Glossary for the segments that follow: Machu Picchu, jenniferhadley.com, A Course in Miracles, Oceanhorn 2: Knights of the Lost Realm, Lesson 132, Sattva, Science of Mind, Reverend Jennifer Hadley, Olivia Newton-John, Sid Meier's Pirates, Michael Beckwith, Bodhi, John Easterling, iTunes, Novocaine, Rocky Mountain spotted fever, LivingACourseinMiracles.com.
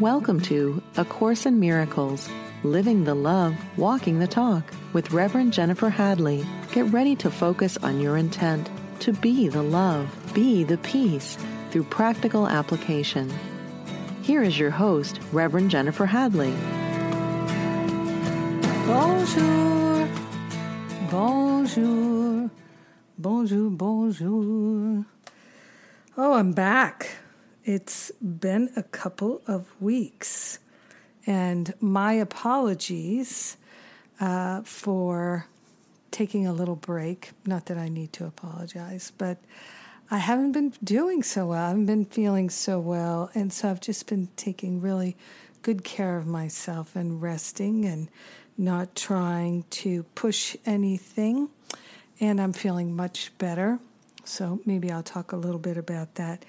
Welcome to A Course in Miracles, Living the Love, Walking the Talk with Reverend Jennifer Hadley. Get ready to focus on your intent to be the love, be the peace through practical application. Here is your host, Reverend Jennifer Hadley. Bonjour, bonjour, bonjour, bonjour. Oh, I'm back. It's been a couple of weeks, and my apologies for taking a little break. Not that I need to apologize, but I haven't been doing so well. I haven't been feeling so well, and so I've just been taking really good care of myself and resting and not trying to push anything, and I'm feeling much better, so maybe I'll talk a little bit about that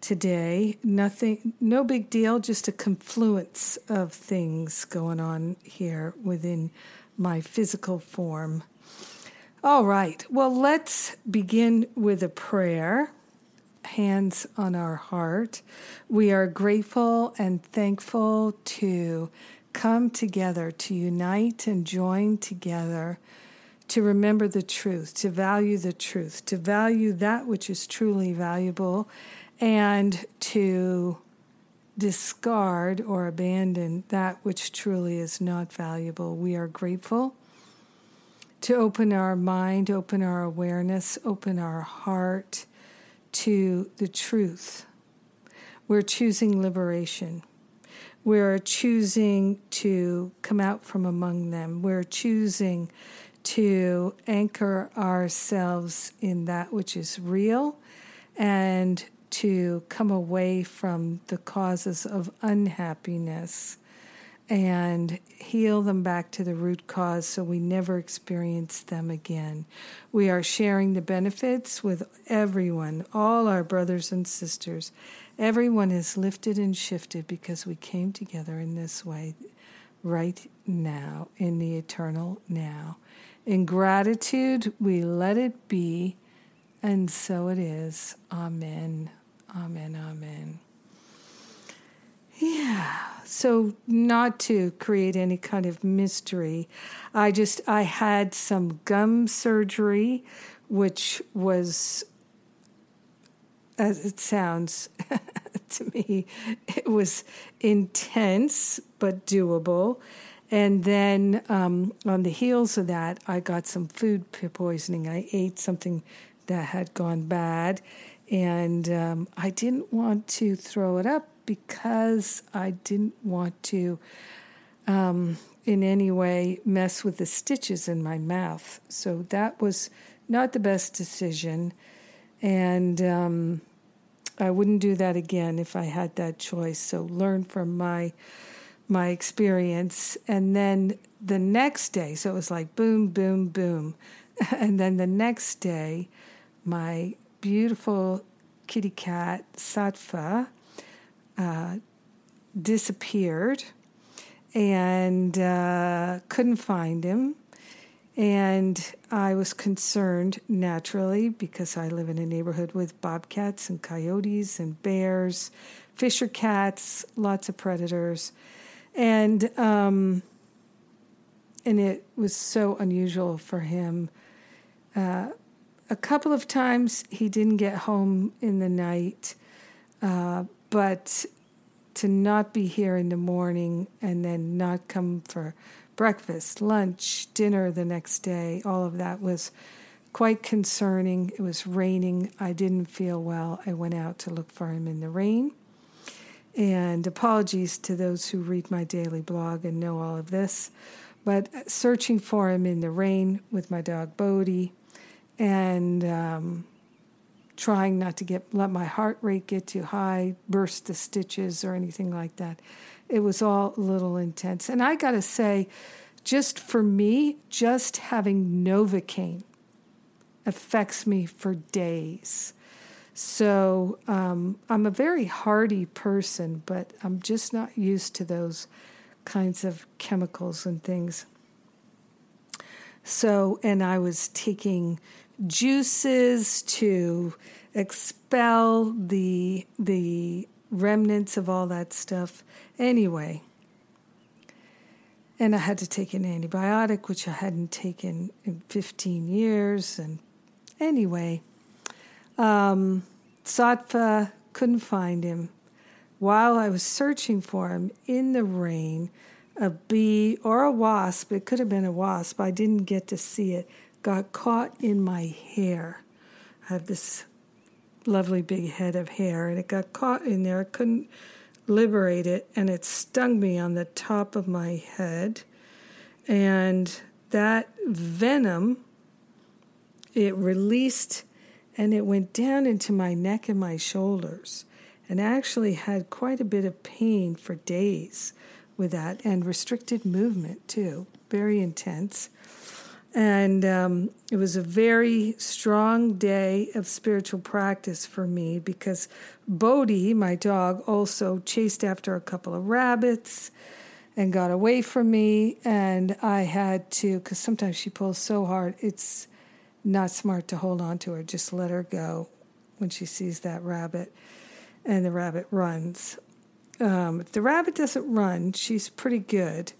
today. Nothing, no big deal, just a confluence of things going on here within my physical form. All right, well, let's begin with a prayer. Hands on our heart. We are grateful and thankful to come together, to unite and join together, to remember the truth, to value that which is truly valuable, and to discard or abandon that which truly is not valuable. We are grateful to open our mind, open our awareness, open our heart to the truth. We're choosing liberation. We're choosing to come out from among them. We're choosing to anchor ourselves in that which is real and to come away from the causes of unhappiness and heal them back to the root cause so we never experience them again. We are sharing the benefits with everyone, all our brothers and sisters. Everyone is lifted and shifted because we came together in this way right now, in the eternal now. In gratitude, we let it be, and so it is. Amen. Amen, amen. Yeah, so not to create any kind of mystery, I had some gum surgery, which was, as it sounds to me, it was intense but doable. And then on the heels of that, I got some food poisoning. I ate something that had gone bad, and I didn't want to throw it up because I didn't want to in any way mess with the stitches in my mouth. So that was not the best decision, and I wouldn't do that again if I had that choice. So learn from my experience. And then the next day, so it was like boom, boom, boom. And then the next day, my beautiful kitty cat, Sattva, disappeared, and couldn't find him. And I was concerned, naturally, because I live in a neighborhood with bobcats and coyotes and bears, fisher cats, lots of predators. And it was so unusual for him. A couple of times he didn't get home in the night, but to not be here in the morning and then not come for breakfast, lunch, dinner the next day, all of that was quite concerning. It was raining. I didn't feel well. I went out to look for him in the rain. And apologies to those who read my daily blog and know all of this, but searching for him in the rain with my dog Bodhi, and trying not to let my heart rate get too high, burst the stitches or anything like that. It was all a little intense. And I got to say, just for me, just having Novocaine affects me for days. So I'm a very hardy person, but I'm just not used to those kinds of chemicals and things. So, and I was taking juices to expel the remnants of all that stuff anyway. And I had to take an antibiotic, which I hadn't taken in 15 years. And anyway, Sattva, couldn't find him. While I was searching for him in the rain, a bee or a wasp, it could have been a wasp, I didn't get to see it, got caught in my hair. I have this lovely big head of hair, and it got caught in there. I couldn't liberate it, and it stung me on the top of my head, and that venom, it released, and it went down into my neck and my shoulders, and I actually had quite a bit of pain for days with that, and restricted movement too, very intense. And it was a very strong day of spiritual practice for me, because Bodhi, my dog, also chased after a couple of rabbits and got away from me. And I had to, because sometimes she pulls so hard, it's not smart to hold on to her. Just let her go when she sees that rabbit, and the rabbit runs. If the rabbit doesn't run, she's pretty good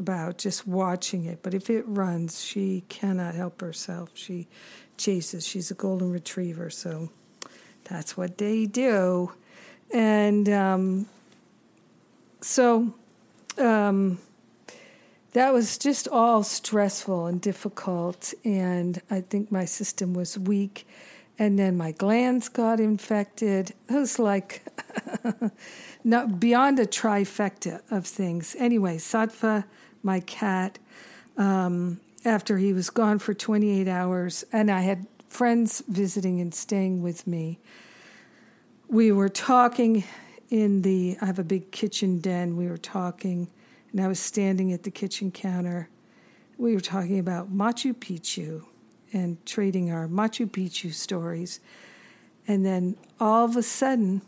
about just watching it. But if it runs, she cannot help herself. She chases. She's a golden retriever, so that's what they do. And that was just all stressful and difficult, and I think my system was weak. And then my glands got infected. It was like not beyond a trifecta of things. Anyway, Sattva, my cat, after he was gone for 28 hours, and I had friends visiting and staying with me, we were talking I have a big kitchen den. We were talking, and I was standing at the kitchen counter. We were talking about Machu Picchu and trading our Machu Picchu stories. And then all of a sudden,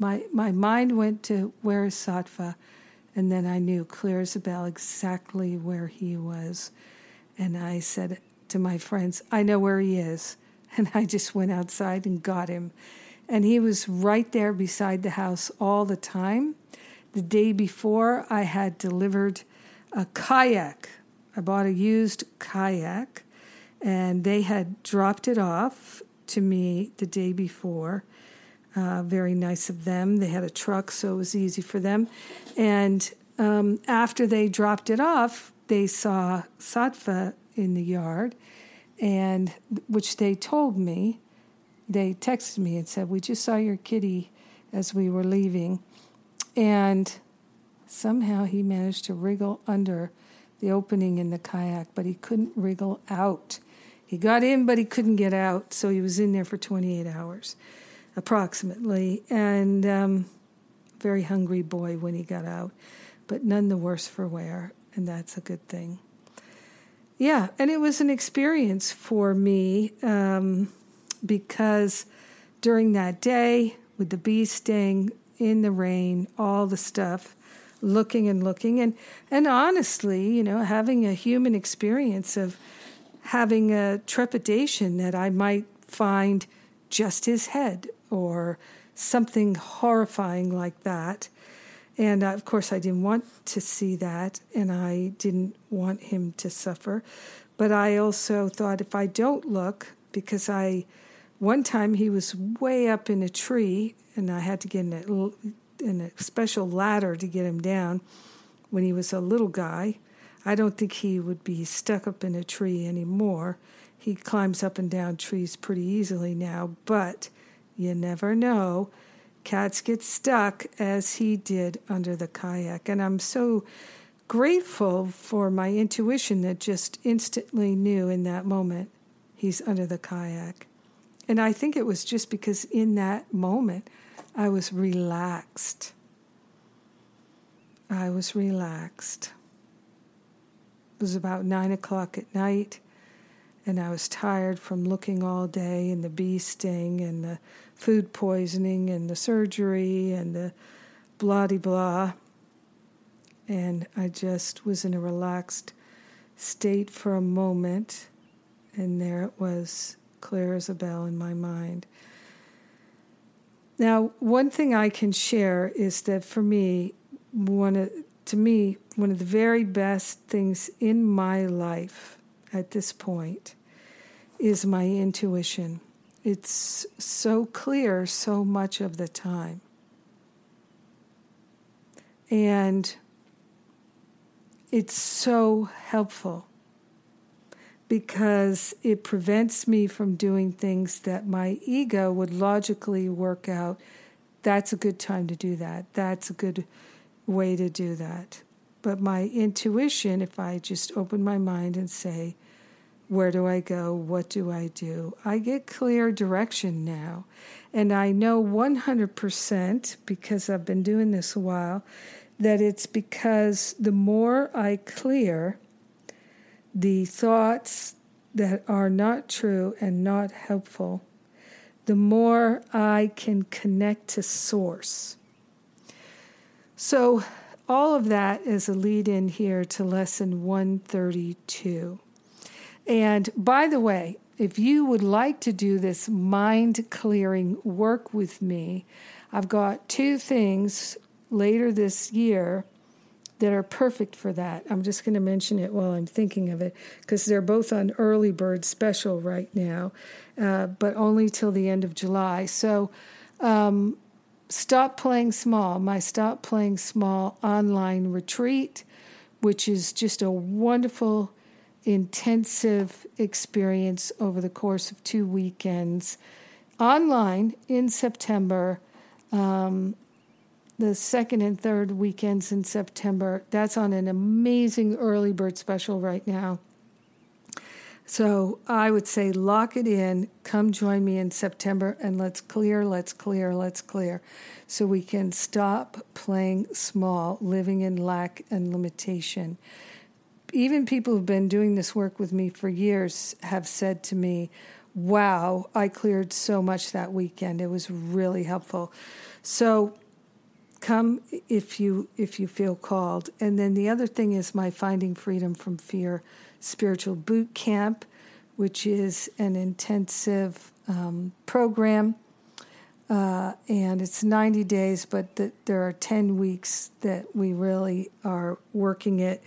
my mind went to, where is Sattva? And then I knew clear as a bell exactly where he was. And I said to my friends, I know where he is. And I just went outside and got him. And he was right there beside the house all the time. The day before, I had delivered a kayak. I bought a used kayak, and they had dropped it off to me the day before. Very nice of them. They had a truck, so it was easy for them. And after they dropped it off, they saw Sattva in the yard, and which they told me. They texted me and said, we just saw your kitty as we were leaving. And somehow he managed to wriggle under the opening in the kayak, but he couldn't wriggle out. He got in, but he couldn't get out, so he was in there for 28 hours. Approximately, and very hungry boy when he got out, but none the worse for wear, and that's a good thing. Yeah, and it was an experience for me because during that day, with the bee sting, in the rain, all the stuff, looking, and honestly, having a human experience of having a trepidation that I might find just his head or something horrifying like that. And of course, I didn't want to see that, and I didn't want him to suffer. But I also thought, if I don't look, because one time he was way up in a tree, and I had to get in a special ladder to get him down when he was a little guy. I don't think he would be stuck up in a tree anymore. He climbs up and down trees pretty easily now, but you never know. Cats get stuck, as he did under the kayak. And I'm so grateful for my intuition that just instantly knew in that moment he's under the kayak. And I think it was just because in that moment I was relaxed. It was about 9:00 at night. And I was tired from looking all day, and the bee sting, and the food poisoning, and the surgery, and the blah-de-blah. And I just was in a relaxed state for a moment, and there it was, clear as a bell in my mind. Now, one thing I can share is that for me, one of the very best things in my life at this point is my intuition. It's so clear so much of the time. And it's so helpful because it prevents me from doing things that my ego would logically work out. That's a good time to do that. That's a good way to do that. But my intuition, if I just open my mind and say, where do I go? What do I do? I get clear direction now. And I know 100%, because I've been doing this a while, that it's because the more I clear the thoughts that are not true and not helpful, the more I can connect to source. So all of that is a lead in here to lesson 132. And by the way, if you would like to do this mind clearing work with me, I've got two things later this year that are perfect for that. I'm just going to mention it while I'm thinking of it because they're both on early bird special right now, but only till the end of July. So Stop Playing Small, my Stop Playing Small online retreat, which is just a wonderful intensive experience over the course of 2 weekends online in September, the second and third weekends in September. That's on an amazing early bird special right now. So I would say lock it in, come join me in September, and let's clear. So we can stop playing small, living in lack and limitation. Even people who've been doing this work with me for years have said to me, wow, I cleared so much that weekend. It was really helpful. So come if you feel called. And then the other thing is my Finding Freedom from Fear Spiritual Boot Camp, which is an intensive program. And it's 90 days, but there are 10 weeks that we really are working it.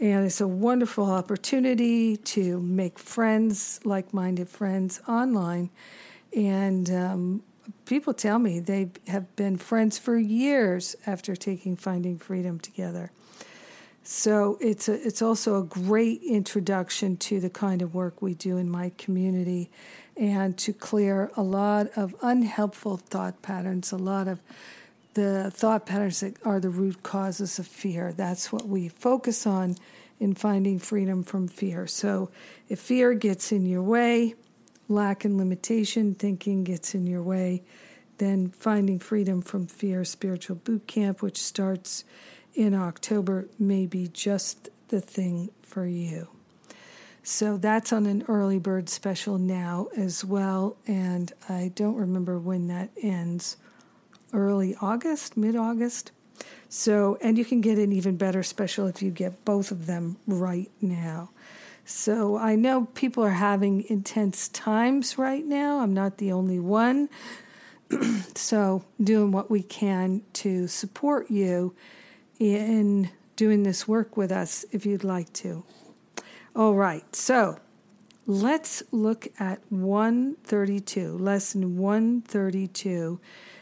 And it's a wonderful opportunity to make friends, like-minded friends online. And people tell me they have been friends for years after taking Finding Freedom together. So it's also a great introduction to the kind of work we do in my community and to clear a lot of unhelpful thought patterns, a lot of the thought patterns that are the root causes of fear. That's what we focus on in Finding Freedom from Fear. So if fear gets in your way, lack and limitation thinking gets in your way, then Finding Freedom from Fear Spiritual Boot Camp, which starts in October, may be just the thing for you. So that's on an early bird special now as well, and I don't remember when that ends. Early August, mid-August. So, and you can get an even better special if you get both of them right now. So I know people are having intense times right now. I'm not the only one. So doing what we can to support you in doing this work with us if you'd like to. All right, so let's look at 132, lesson 132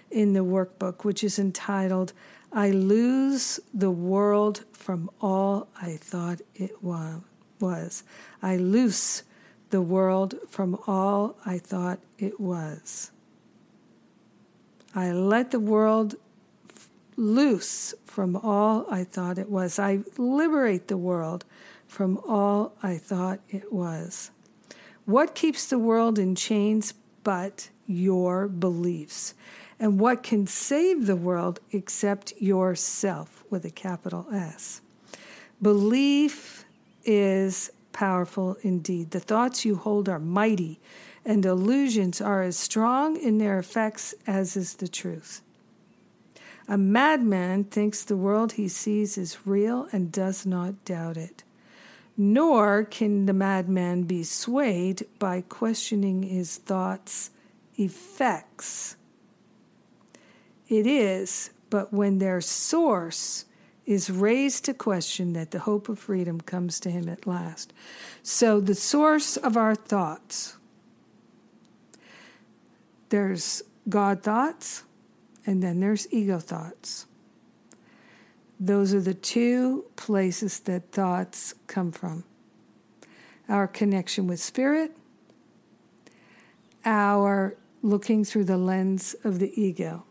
in the workbook, which is entitled, I Lose the World from All I Thought It Was. I Loose the World from All I Thought It Was. I let the world loose from all I thought it was. I liberate the world from all I thought it was. What keeps the world in chains but your beliefs? And what can save the world except yourself, with a capital S? Belief is powerful indeed. The thoughts you hold are mighty, and illusions are as strong in their effects as is the truth. A madman thinks the world he sees is real and does not doubt it. Nor can the madman be swayed by questioning his thoughts' effects. it is, but when their source is raised to question, that the hope of freedom comes to him at last. So the source of our thoughts, there's God thoughts, and then there's ego thoughts. Those are the two places that thoughts come from. Our connection with spirit, our looking through the lens of the ego.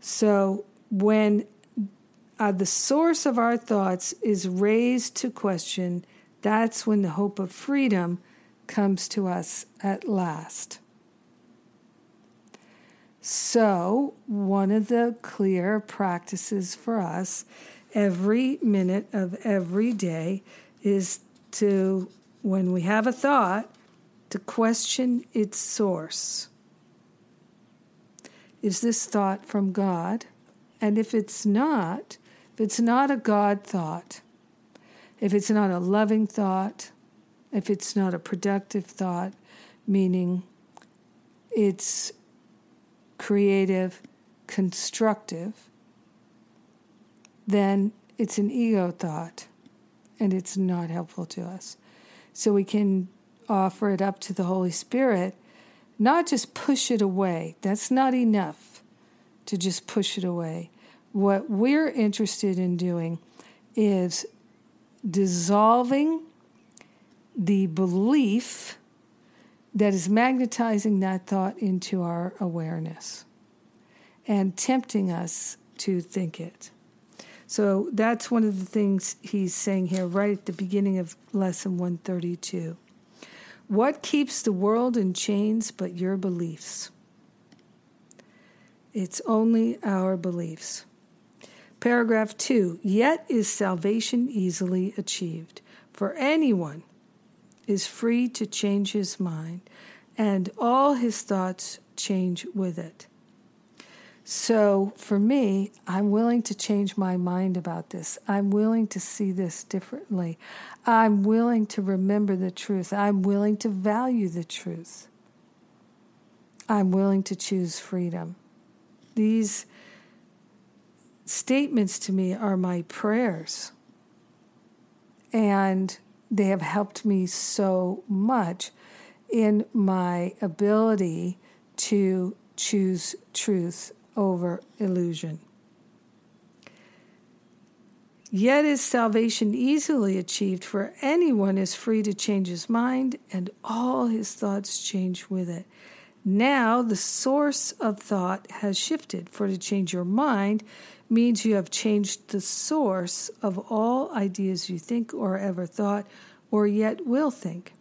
So when the source of our thoughts is raised to question, that's when the hope of freedom comes to us at last. So one of the clear practices for us every minute of every day is to, when we have a thought, to question its source. Is this thought from God? And if it's not a God thought, if it's not a loving thought, if it's not a productive thought, meaning it's creative, constructive, then it's an ego thought, and it's not helpful to us. So we can offer it up to the Holy Spirit, not just push it away. That's not enough to just push it away. What we're interested in doing is dissolving the belief that is magnetizing that thought into our awareness and tempting us to think it. So that's one of the things he's saying here right at the beginning of Lesson 132. What keeps the world in chains but your beliefs? It's only our beliefs. Paragraph 2, yet is salvation easily achieved, for anyone is free to change his mind, and all his thoughts change with it. So for me, I'm willing to change my mind about this. I'm willing to see this differently. I'm willing to remember the truth. I'm willing to value the truth. I'm willing to choose freedom. These statements to me are my prayers, and they have helped me so much in my ability to choose truth over illusion. Yet is salvation easily achieved, for anyone is free to change his mind, and all his thoughts change with it. Now the source of thought has shifted, for to change your mind means you have changed the source of all ideas you think or ever thought or yet will think.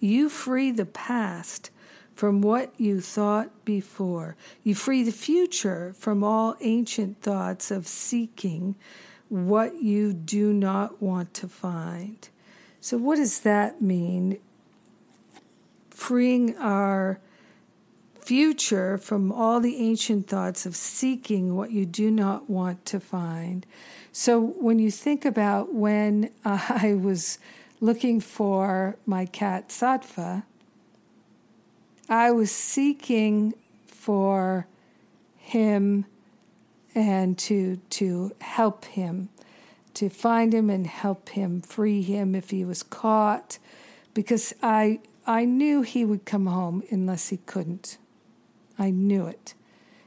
You free the past from what you thought before. You free the future from all ancient thoughts of seeking what you do not want to find. So what does that mean? Freeing our future from all the ancient thoughts of seeking what you do not want to find. So when you think about when I was looking for my cat Sattva, I was seeking for him and to help him, to find him and help him, free him if he was caught, because I knew he would come home unless he couldn't. I knew it,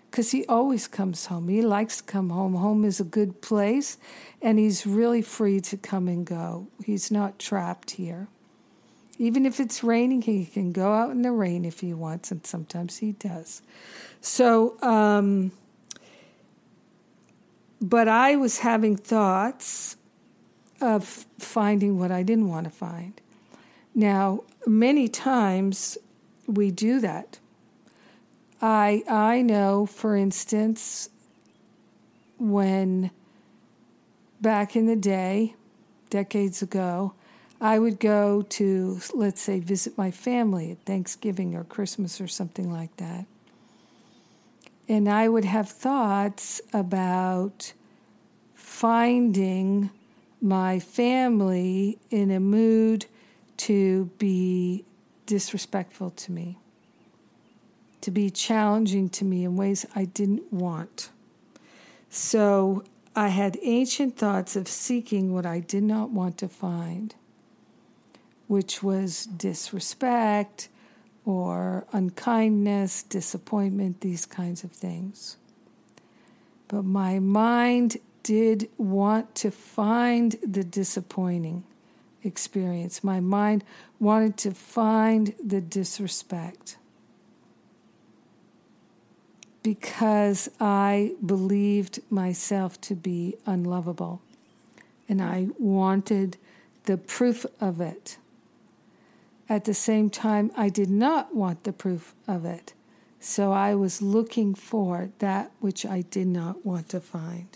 because he always comes home. He likes to come home. Home is a good place, and he's really free to come and go. He's not trapped here. Even if it's raining, he can go out in the rain if he wants, and sometimes he does. So, but I was having thoughts of finding what I didn't want to find. Now, many times we do that. I know, for instance, when back in the day, decades ago, I would go to, let's say, visit my family at Thanksgiving or Christmas or something like that. And I would have thoughts about finding my family in a mood to be disrespectful to me, to be challenging to me in ways I didn't want. So I had ancient thoughts of seeking what I did not want to find, which was disrespect or unkindness, disappointment, these kinds of things. But my mind did want to find the disappointing experience. My mind wanted to find the disrespect because I believed myself to be unlovable, and I wanted the proof of it. At the same time, I did not want the proof of it, so I was looking for that which I did not want to find.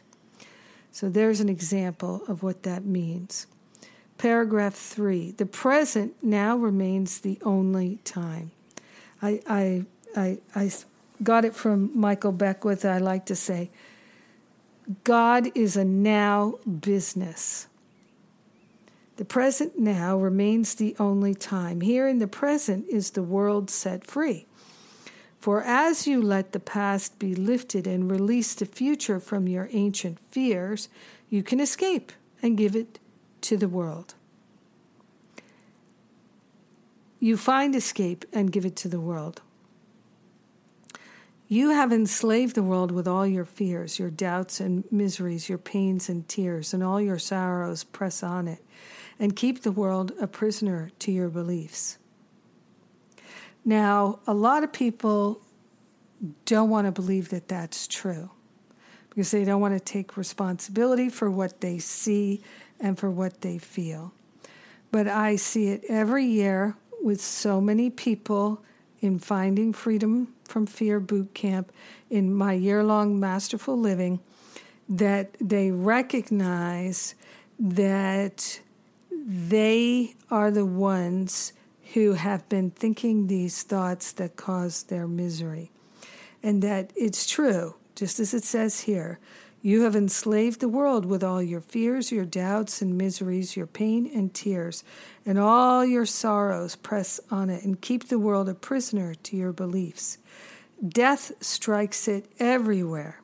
So there's an example of what that means. Paragraph 3, the present now remains the only time. I got it from Michael Beckwith. I like to say, God is a now business. The present now remains the only time. Here in the present is the world set free. For as you let the past be lifted and release the future from your ancient fears, you can escape and give it to the world. You find escape and give it to the world. You have enslaved the world with all your fears, your doubts and miseries, your pains and tears, and all your sorrows. Press on it and keep the world a prisoner to your beliefs. Now, a lot of people don't want to believe that that's true because they don't want to take responsibility for what they see and for what they feel. But I see it every year with so many people in Finding Freedom from Fear boot camp, in my year-long Masterful Living, that they recognize that they are the ones who have been thinking these thoughts that cause their misery. And that it's true, just as it says here, you have enslaved the world with all your fears, your doubts and miseries, your pain and tears, and all your sorrows. Press on it and keep the world a prisoner to your beliefs. Death strikes it everywhere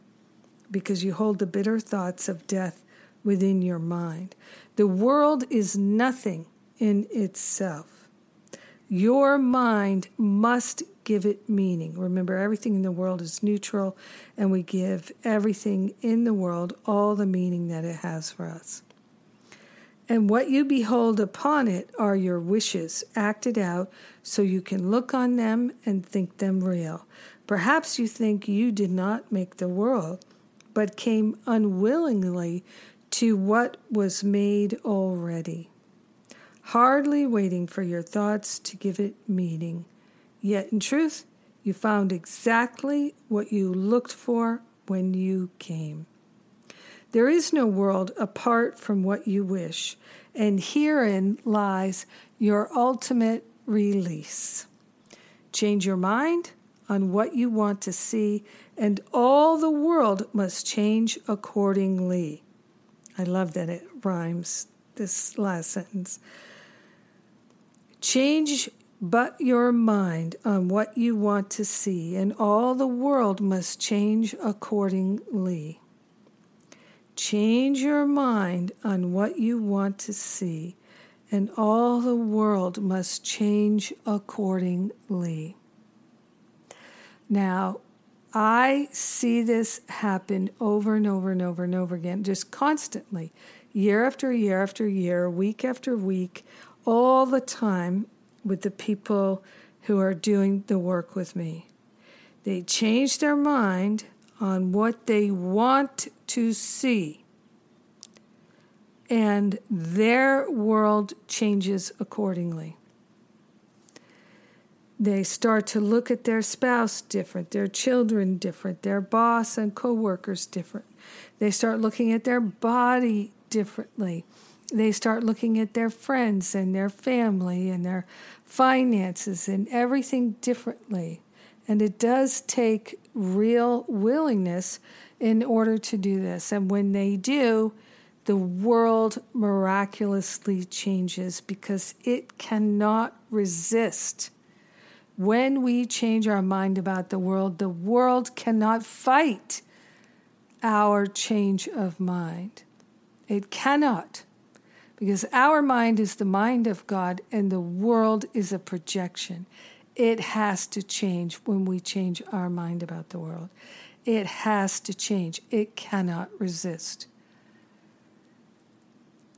because you hold the bitter thoughts of death within your mind. The world is nothing in itself. Your mind must give it meaning. Remember, everything in the world is neutral, and we give everything in the world all the meaning that it has for us. And what you behold upon it are your wishes, acted out so you can look on them and think them real. Perhaps you think you did not make the world, but came unwillingly to what was made already, hardly waiting for your thoughts to give it meaning. Yet in truth, you found exactly what you looked for when you came. There is no world apart from what you wish, and herein lies your ultimate release. Change your mind on what you want to see, and all the world must change accordingly. I love that it rhymes, this last sentence. Change but your mind on what you want to see, and all the world must change accordingly. Change your mind on what you want to see, and all the world must change accordingly. Now, I see this happen over and over and over and over again, just constantly, year after year after year, week after week, all the time, with the people who are doing the work with me. They change their mind on what they want to see, and their world changes accordingly. They start to look at their spouse different, their children different, their boss and coworkers different. They start looking at their body differently. They start looking at their friends and their family and their finances and everything differently. And it does take real willingness in order to do this. And when they do, the world miraculously changes because it cannot resist When we change our mind about the world cannot fight our change of mind. It cannot, because our mind is the mind of God and the world is a projection. It has to change when we change our mind about the world. It has to change. It cannot resist.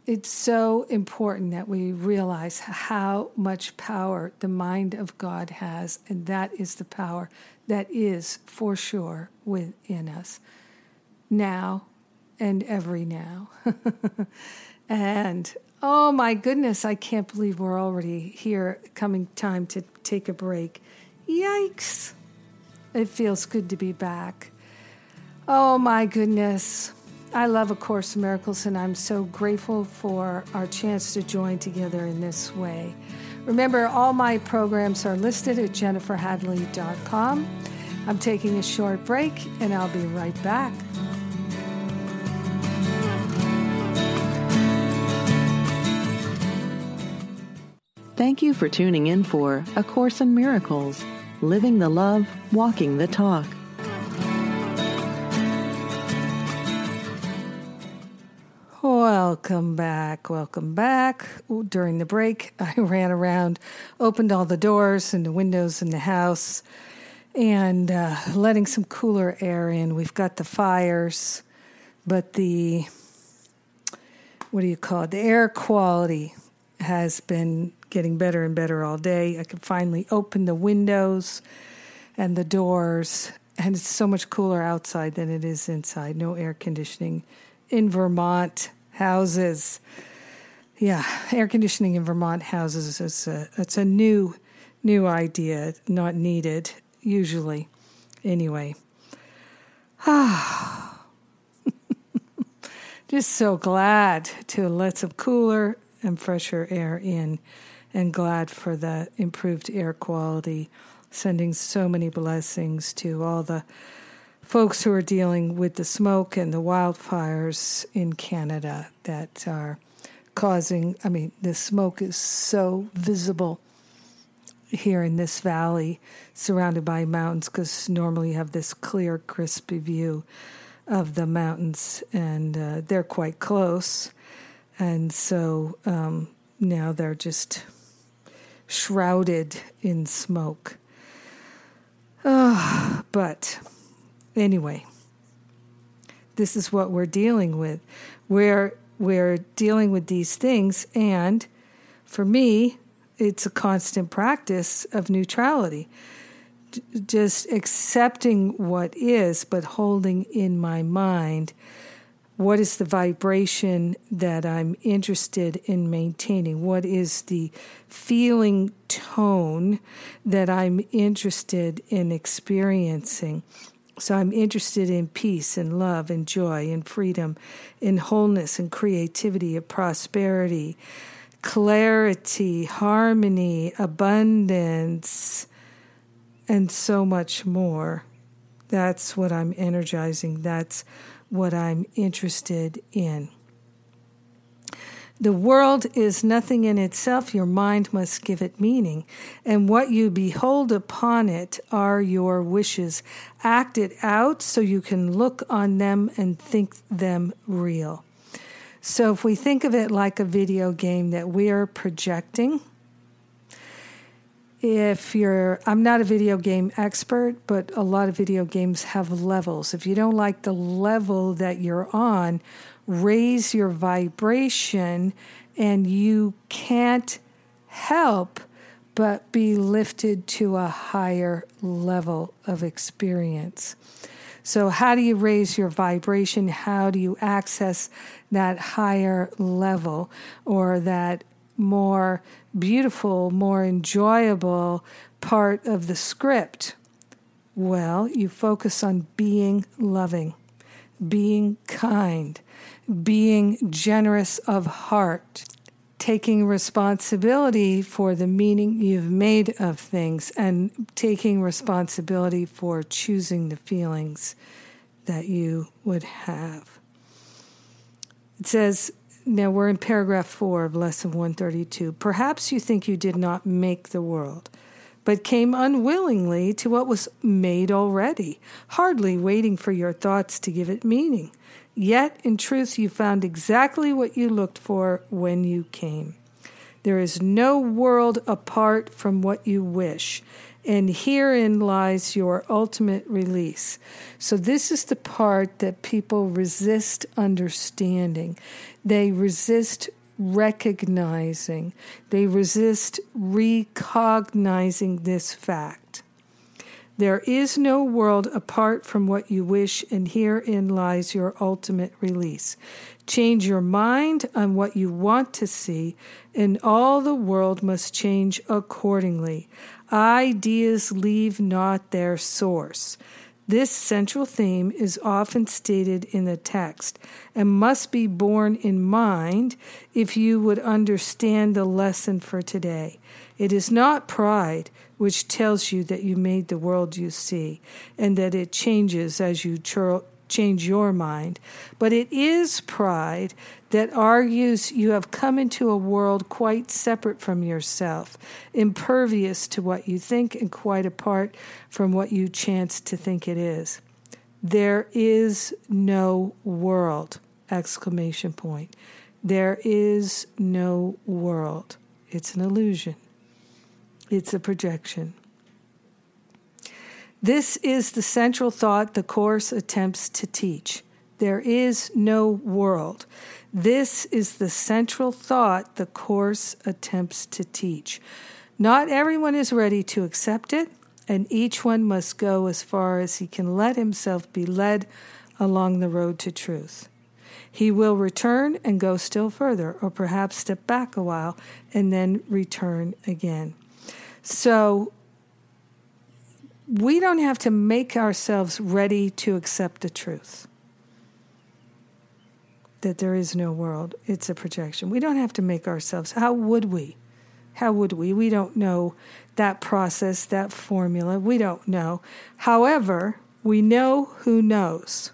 It's so important that we realize how much power the mind of God has, and that is the power that is for sure within us now and every now. And oh my goodness, I can't believe we're already here, coming time to take a break. Yikes. It feels good to be back. Oh my goodness. I love A Course in Miracles, and I'm so grateful for our chance to join together in this way. Remember, all my programs are listed at jenniferhadley.com. I'm taking a short break, and I'll be right back. Thank you for tuning in for A Course in Miracles, living the love, walking the talk. Welcome back. Ooh, during the break, I ran around, opened all the doors and the windows in the house, and letting some cooler air in. We've got the fires, but the air quality has been getting better and better all day. I can finally open the windows and the doors, and it's so much cooler outside than it is inside. No air conditioning in Vermont houses. Yeah, air conditioning in Vermont houses is it's a new idea, not needed usually. Anyway, just so glad to let some cooler and fresher air in, and glad for the improved air quality, sending so many blessings to all the folks who are dealing with the smoke and the wildfires in Canada that are causing, the smoke is so visible here in this valley surrounded by mountains, because normally you have this clear, crisp view of the mountains, and they're quite close. And so now they're just shrouded in smoke. But anyway, this is what we're dealing with. We're dealing with these things, and for me, it's a constant practice of neutrality. Just accepting what is, but holding in my mind what is the vibration that I'm interested in maintaining? What is the feeling tone that I'm interested in experiencing? So I'm interested in peace and love and joy and freedom, in wholeness and creativity, and prosperity, clarity, harmony, abundance, and so much more. That's what I'm energizing. That's what I'm interested in. The world is nothing in itself. Your mind must give it meaning. And what you behold upon it are your wishes. Act it out so you can look on them and think them real. So if we think of it like a video game that we are projecting, I'm not a video game expert, but a lot of video games have levels. If you don't like the level that you're on, raise your vibration, and you can't help but be lifted to a higher level of experience. So how do you raise your vibration? How do you access that higher level, or that more beautiful, more enjoyable part of the script? Well, you focus on being loving, being kind, being generous of heart, taking responsibility for the meaning you've made of things, and taking responsibility for choosing the feelings that you would have. It says, now we're in paragraph 4 of Lesson 132. Perhaps you think you did not make the world, but came unwillingly to what was made already, hardly waiting for your thoughts to give it meaning. Yet, in truth, you found exactly what you looked for when you came. There is no world apart from what you wish, and herein lies your ultimate release. So this is the part that people resist understanding. They resist recognizing. They resist recognizing this fact. There is no world apart from what you wish, and herein lies your ultimate release. Change your mind on what you want to see, and all the world must change accordingly. Ideas leave not their source. This central theme is often stated in the text and must be borne in mind if you would understand the lesson for today. It is not pride which tells you that you made the world you see and that it changes as you change your mind, but it is pride that argues you have come into a world quite separate from yourself, impervious to what you think and quite apart from what you chance to think it is. There is no world! ! There is no world. It's an illusion. It's a projection. This is the central thought the Course attempts to teach. There is no world. This is the central thought the Course attempts to teach. Not everyone is ready to accept it, and each one must go as far as he can let himself be led along the road to truth. He will return and go still further, or perhaps step back a while and then return again. So, we don't have to make ourselves ready to accept the truth that there is no world. It's a projection. We don't have to make ourselves. How would we? How would we? We don't know that process, that formula. We don't know. However, we know who knows.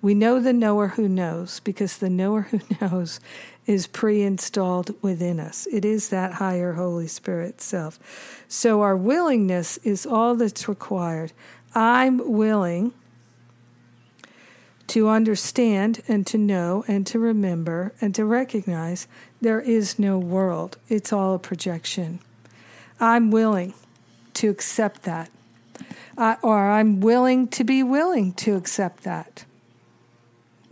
We know the knower who knows, because the knower who knows is pre-installed within us. It is that higher Holy Spirit self. So our willingness is all that's required. I'm willing to understand and to know and to remember and to recognize there is no world. It's all a projection. I'm willing to accept that. Or I'm willing to be willing to accept that.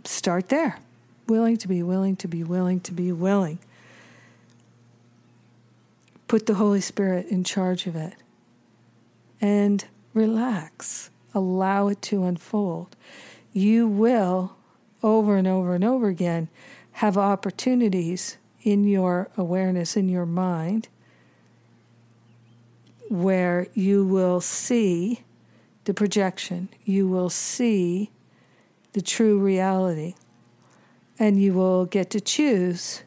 Start there. Willing to be willing to be willing to be willing. Put the Holy Spirit in charge of it. And relax. Allow it to unfold. You will, over and over and over again, have opportunities in your awareness, in your mind, where you will see the projection. You will see the true reality. And you will get to choose.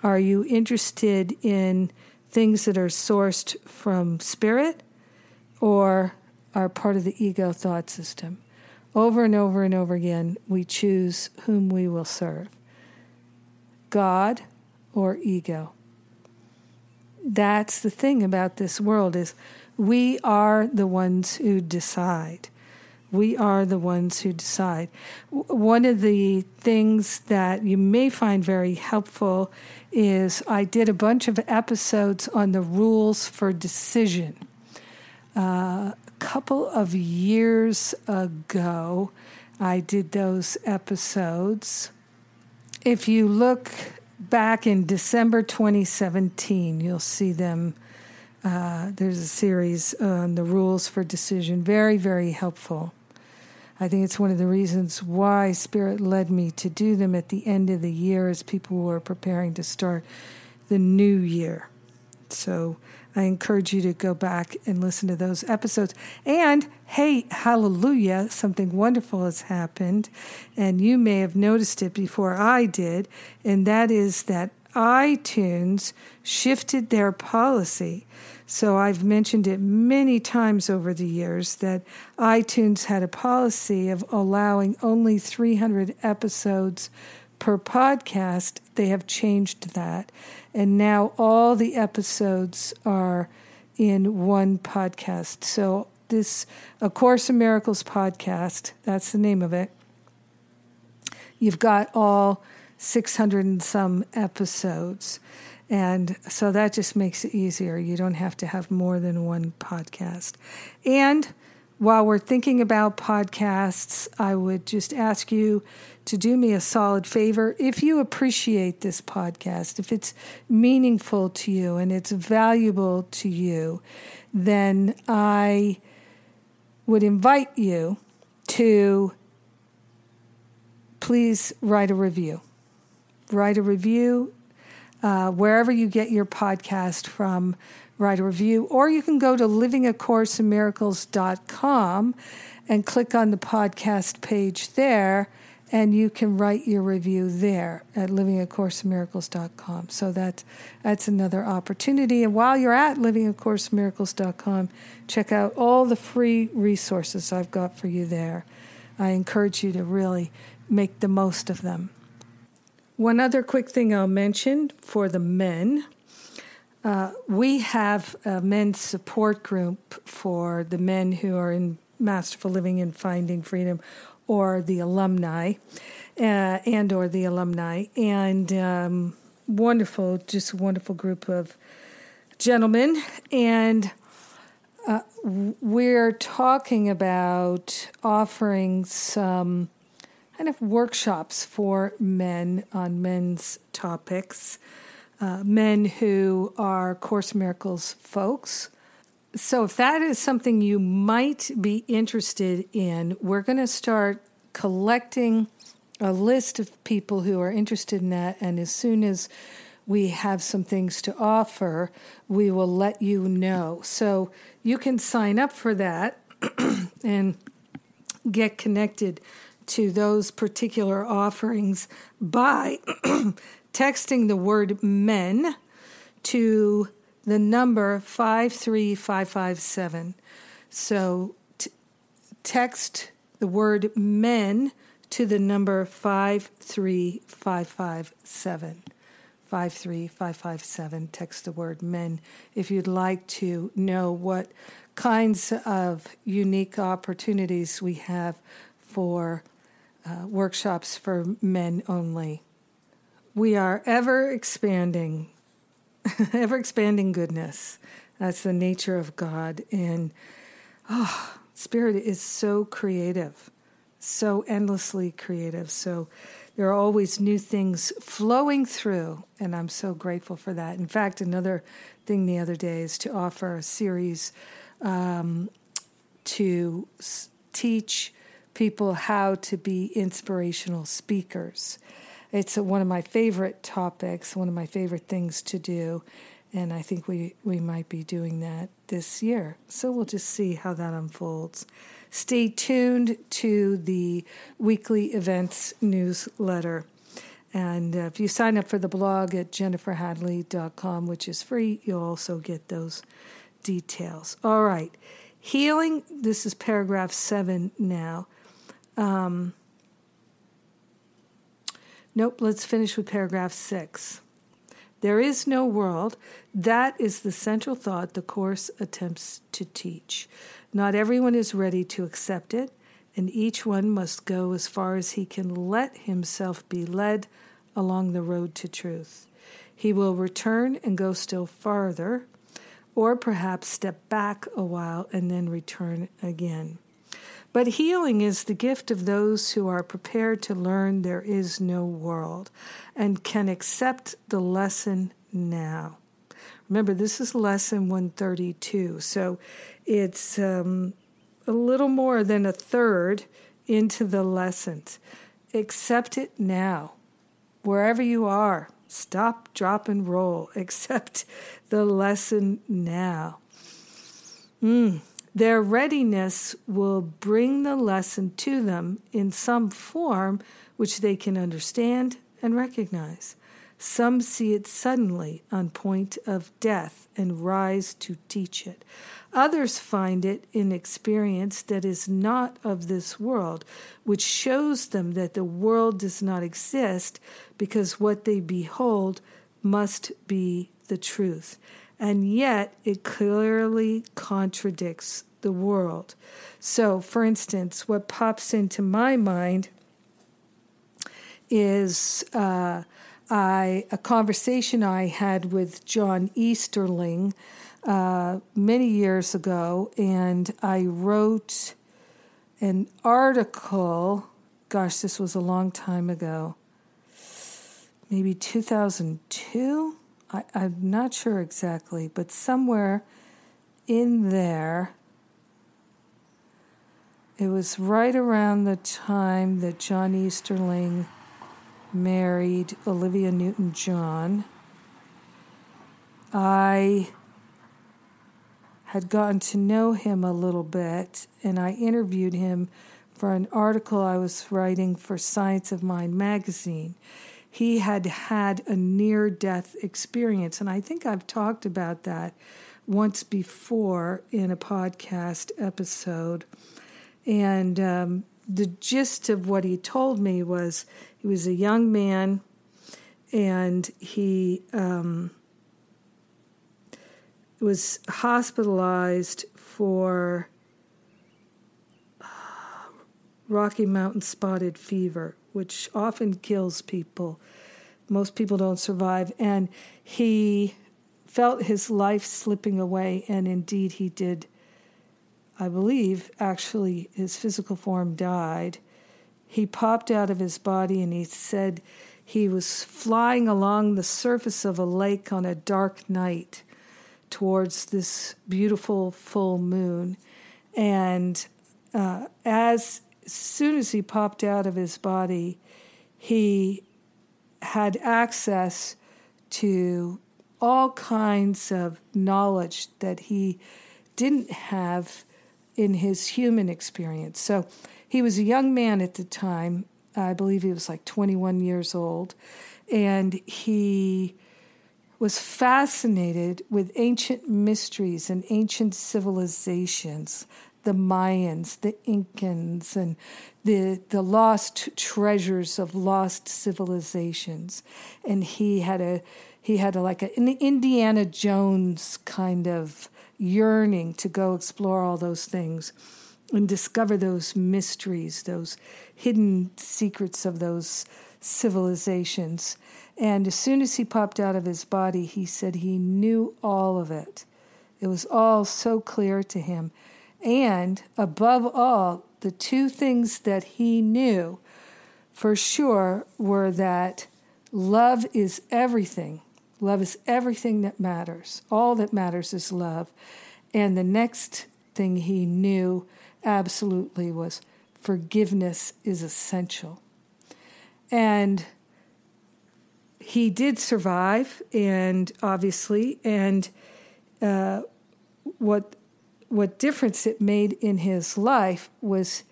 Are you interested in things that are sourced from spirit or are part of the ego thought system? Over and over and over again, we choose whom we will serve, God or ego. That's the thing about this world, is we are the ones who decide. We are the ones who decide. One of the things that you may find very helpful is I did a bunch of episodes on the rules for decision. A couple of years ago, I did those episodes. If you look back in December 2017, you'll see them. There's a series on the rules for decision. Very, very helpful. I think it's one of the reasons why Spirit led me to do them at the end of the year as people were preparing to start the new year. So I encourage you to go back and listen to those episodes. And, hey, hallelujah, something wonderful has happened, and you may have noticed it before I did, and that is that iTunes shifted their policy. So I've mentioned it many times over the years that iTunes had a policy of allowing only 300 episodes per podcast. They have changed that. And now all the episodes are in one podcast. So this, A Course in Miracles podcast, that's the name of it. You've got all 600 and some episodes. And so that just makes it easier. You don't have to have more than one podcast. And while we're thinking about podcasts, I would just ask you to do me a solid favor. If you appreciate this podcast, if it's meaningful to you and it's valuable to you, then I would invite you to please write a review. Write a review wherever you get your podcast from. Write a review, or you can go to LivingACourseinMiracles.com and click on the podcast page there, and you can write your review there at LivingACourseinMiracles.com. So that's another opportunity. And while you're at LivingACourseinMiracles.com, check out all the free resources I've got for you there. I encourage you to really make the most of them. One other quick thing I'll mention for the men. We have a men's support group for the men who are in Masterful Living and Finding Freedom, or the alumni, and wonderful, just a wonderful group of gentlemen. And we're talking about offering some kind of workshops for men on men's topics. Men who are Course in Miracles folks. So if that is something you might be interested in, we're going to start collecting a list of people who are interested in that. And as soon as we have some things to offer, we will let you know. So you can sign up for that and get connected to those particular offerings by texting the word men to the number 53557. So text the word men to the number 53557. 53557. Text the word men if you'd like to know what kinds of unique opportunities we have for workshops for men only. We are ever expanding, ever expanding goodness. That's the nature of God. And Spirit is so creative, so endlessly creative. So there are always new things flowing through, and I'm so grateful for that. In fact, another thing the other day is to offer a series to teach people how to be inspirational speakers. It's one of my favorite topics, one of my favorite things to do, and I think we might be doing that this year. So we'll just see how that unfolds. Stay tuned to the weekly events newsletter. And if you sign up for the blog at jenniferhadley.com, which is free, you'll also get those details. All right. Healing, this is paragraph 7 now. Let's finish with paragraph 6. There is no world. That is the central thought the Course attempts to teach. Not everyone is ready to accept it, and each one must go as far as he can let himself be led along the road to truth. He will return and go still farther, or perhaps step back a while and then return again. But healing is the gift of those who are prepared to learn there is no world and can accept the lesson now. Remember, this is Lesson 132, so it's a little more than a third into the lessons. Accept it now, wherever you are. Stop, drop, and roll. Accept the lesson now. Their readiness will bring the lesson to them in some form which they can understand and recognize. Some see it suddenly on point of death and rise to teach it. Others find it in experience that is not of this world, which shows them that the world does not exist because what they behold must be the truth. and yet it clearly contradicts the world. So, for instance, what pops into my mind is a conversation I had with John Easterling many years ago, and I wrote an article, gosh, this was a long time ago, maybe 2002? I'm not sure exactly, but somewhere in there, it was right around the time that John Easterling married Olivia Newton-John. I had gotten to know him a little bit, and I interviewed him for an article I was writing for Science of Mind magazine. He had had a near-death experience, and I think I've talked about that once before in a podcast episode. And the gist of what he told me was he was a young man, and he was hospitalized for Rocky Mountain spotted fever, which often kills people. Most people don't survive. And he felt his life slipping away, and indeed he did, I believe, actually his physical form died. He popped out of his body, and he said he was flying along the surface of a lake on a dark night towards this beautiful full moon. And as soon as he popped out of his body, he had access to all kinds of knowledge that he didn't have in his human experience. So he was a young man at the time. I believe he was like 21 years old. And he was fascinated with ancient mysteries and ancient civilizations, the Mayans, the Incans, and the lost treasures of lost civilizations. And he had a, like an Indiana Jones kind of yearning to go explore all those things and discover those mysteries, those hidden secrets of those civilizations. And as soon as he popped out of his body, he said he knew all of it. It was all so clear to him. And above all, the two things that he knew for sure were that love is everything. Love is everything that matters. All that matters is love. And the next thing he knew absolutely was forgiveness is essential. And he did survive, and obviously, and what difference it made in his life was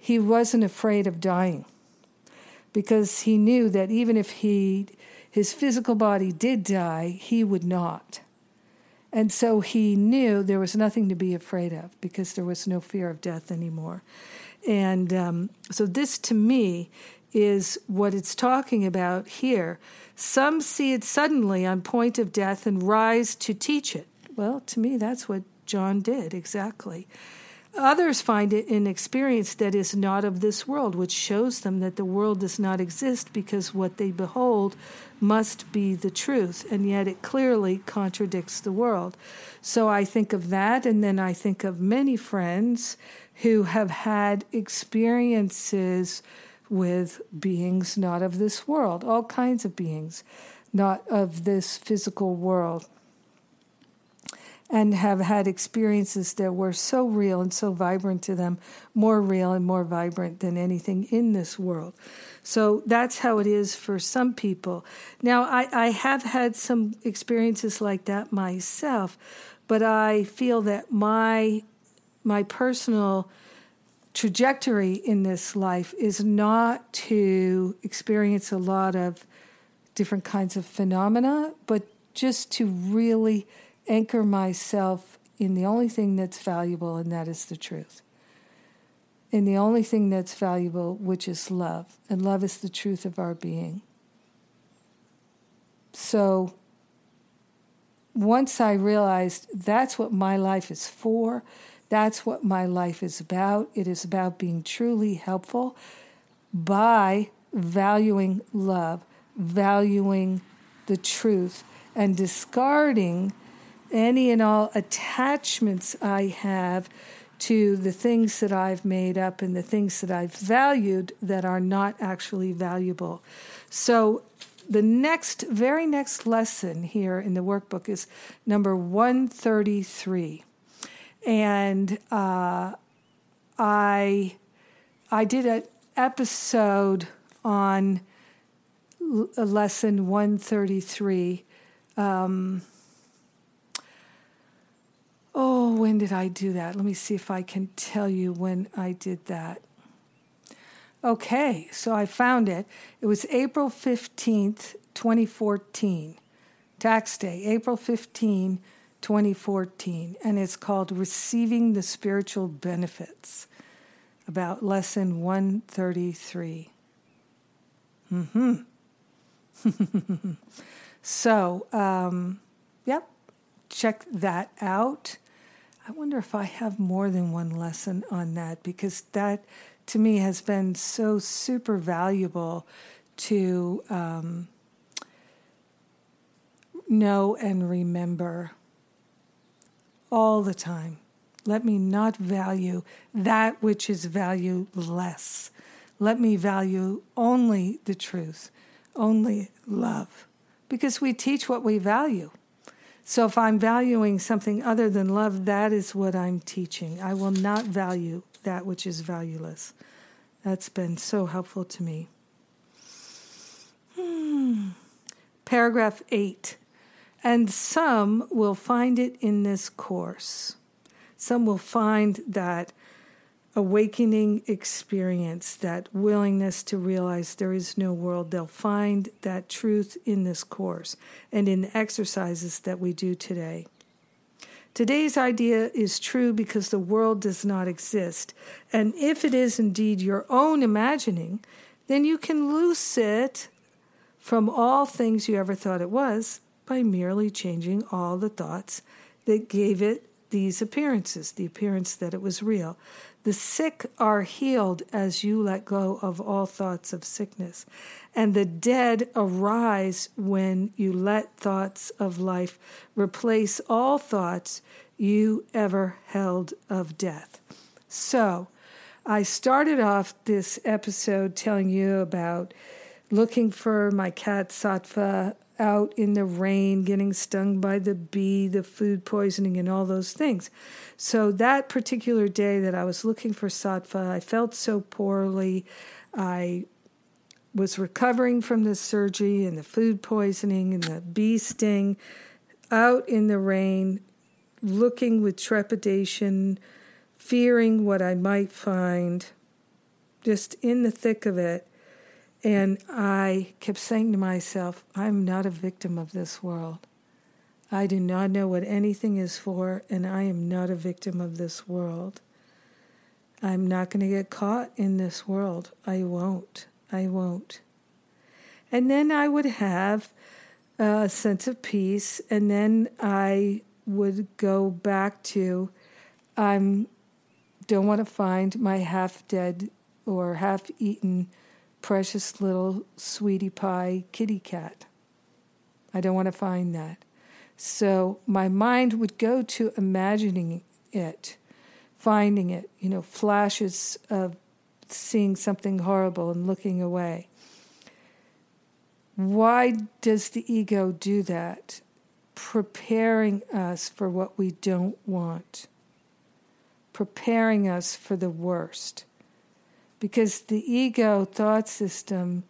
he wasn't afraid of dying, because he knew that even if his physical body did die, he would not. And so he knew there was nothing to be afraid of, because there was no fear of death anymore. And so this, to me, is what it's talking about here. Some see it suddenly on point of death and rise to teach it. Well, to me, that's what John did, exactly. Others find it an experience that is not of this world, which shows them that the world does not exist, because what they behold must be the truth, and yet it clearly contradicts the world. So I think of that, and then I think of many friends who have had experiences with beings not of this world, all kinds of beings not of this physical world, and have had experiences that were so real and so vibrant to them, more real and more vibrant than anything in this world. So that's how it is for some people. Now, I have had some experiences like that myself, but I feel that my personal trajectory in this life is not to experience a lot of different kinds of phenomena, but just to really anchor myself in the only thing that's valuable, and that is the truth. In the only thing that's valuable, which is love. And love is the truth of our being. So once I realized that's what my life is for, that's what my life is about. It is about being truly helpful by valuing love, valuing the truth, and discarding any and all attachments I have to the things that I've made up and the things that I've valued that are not actually valuable. So the very next lesson here in the workbook is number 133. And I did an episode on lesson 133. When did I do that? Let me see if I can tell you when I did that. Okay, so I found it. It was April 15th, 2014. Tax day, April 15, 2014. And it's called Receiving the Spiritual Benefits, about lesson 133. So, yep, check that out. I wonder if I have more than one lesson on that, because that, to me, has been so super valuable to know and remember all the time. Let me not value that which is valueless. Let me value only the truth, only love, because we teach what we value. So if I'm valuing something other than love, that is what I'm teaching. I will not value that which is valueless. That's been so helpful to me. Paragraph 8. And some will find it in this course. Some will find that awakening experience, that willingness to realize there is no world. They'll find that truth in this course and in the exercises that we do today. Today's idea is true because the world does not exist. And if it is indeed your own imagining, then you can loose it from all things you ever thought it was by merely changing all the thoughts that gave it these appearances, the appearance that it was real. The sick are healed as you let go of all thoughts of sickness, and the dead arise when you let thoughts of life replace all thoughts you ever held of death. So, I started off this episode telling you about looking for my cat Sattva out in the rain, getting stung by the bee, the food poisoning, and all those things. So that particular day that I was looking for Sattva, I felt so poorly. I was recovering from the surgery and the food poisoning and the bee sting, out in the rain, looking with trepidation, fearing what I might find, just in the thick of it. And I kept saying to myself, I'm not a victim of this world. I do not know what anything is for, and I am not a victim of this world. I'm not going to get caught in this world. I won't. And then I would have a sense of peace, and then I would go back to, I don't want to find my half-dead or half-eaten precious little sweetie pie kitty cat. I don't want to find that. So my mind would go to imagining it, finding it, flashes of seeing something horrible and looking away. Why does the ego do that? Preparing us for what we don't want. Preparing us for the worst. Because the ego thought system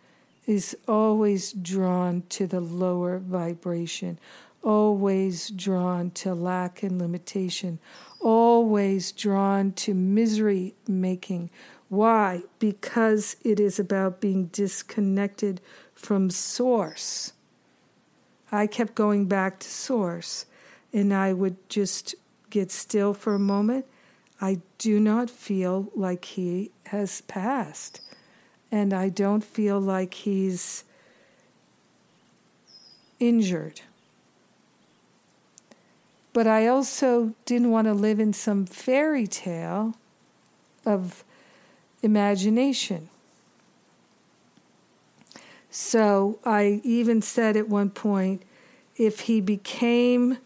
is always drawn to the lower vibration, always drawn to lack and limitation, always drawn to misery making. Why? Because it is about being disconnected from source. I kept going back to source, and I would just get still for a moment. I do not feel like he has passed, and I don't feel like he's injured. But I also didn't want to live in some fairy tale of imagination. So I even said at one point, if he became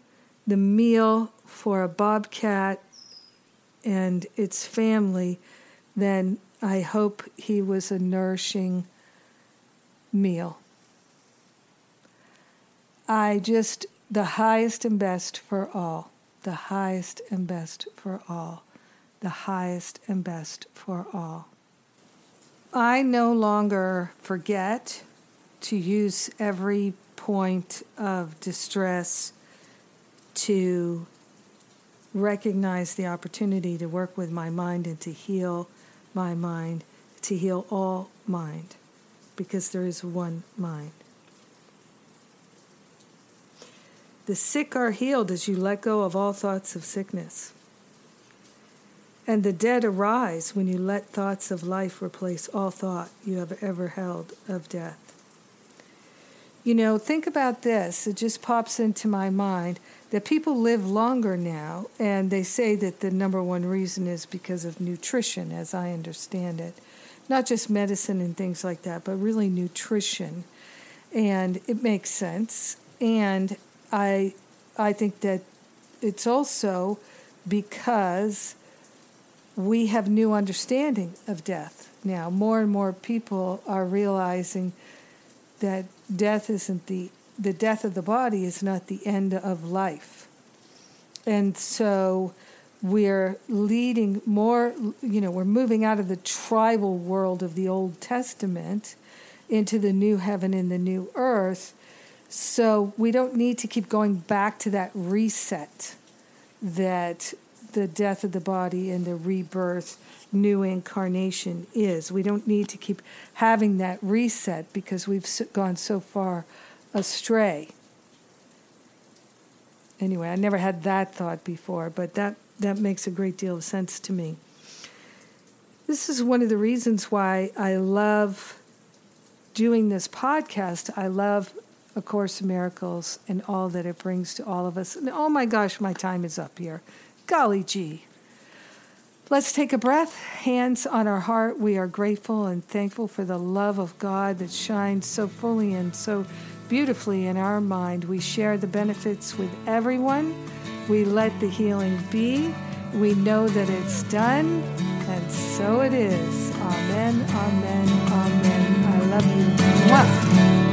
the meal for a bobcat and its family, then I hope he was a nourishing meal. I just, the highest and best for all, the highest and best for all, the highest and best for all. I no longer forget to use every point of distress to recognize the opportunity to work with my mind and to heal my mind, to heal all mind, because there is one mind. The sick are healed as you let go of all thoughts of sickness. And the dead arise when you let thoughts of life replace all thought you have ever held of death. You know, think about this. It just pops into my mind that people live longer now, and they say that the number one reason is because of nutrition, as I understand it. Not just medicine and things like that, but really nutrition. And it makes sense. And I think that it's also because we have new understanding of death now. More and more people are realizing that death isn't the death of the body is not the end of life. And so we're leading more, you know, we're moving out of the tribal world of the Old Testament into the new heaven and the new earth. So we don't need to keep going back to that reset, that the death of the body and the rebirth, new incarnation is. We don't need to keep having that reset because we've gone so far astray. Anyway, I never had that thought before, but that makes a great deal of sense to me. This is one of the reasons why I love doing this podcast. I love A Course in Miracles and all that it brings to all of us. And oh my gosh, my time is up here. Golly gee. Let's take a breath, hands on our heart. We are grateful and thankful for the love of God that shines so fully and so beautifully in our mind. We share the benefits with everyone. We let the healing be. We know that it's done, and so it is. Amen, amen, amen. I love you. Mwah.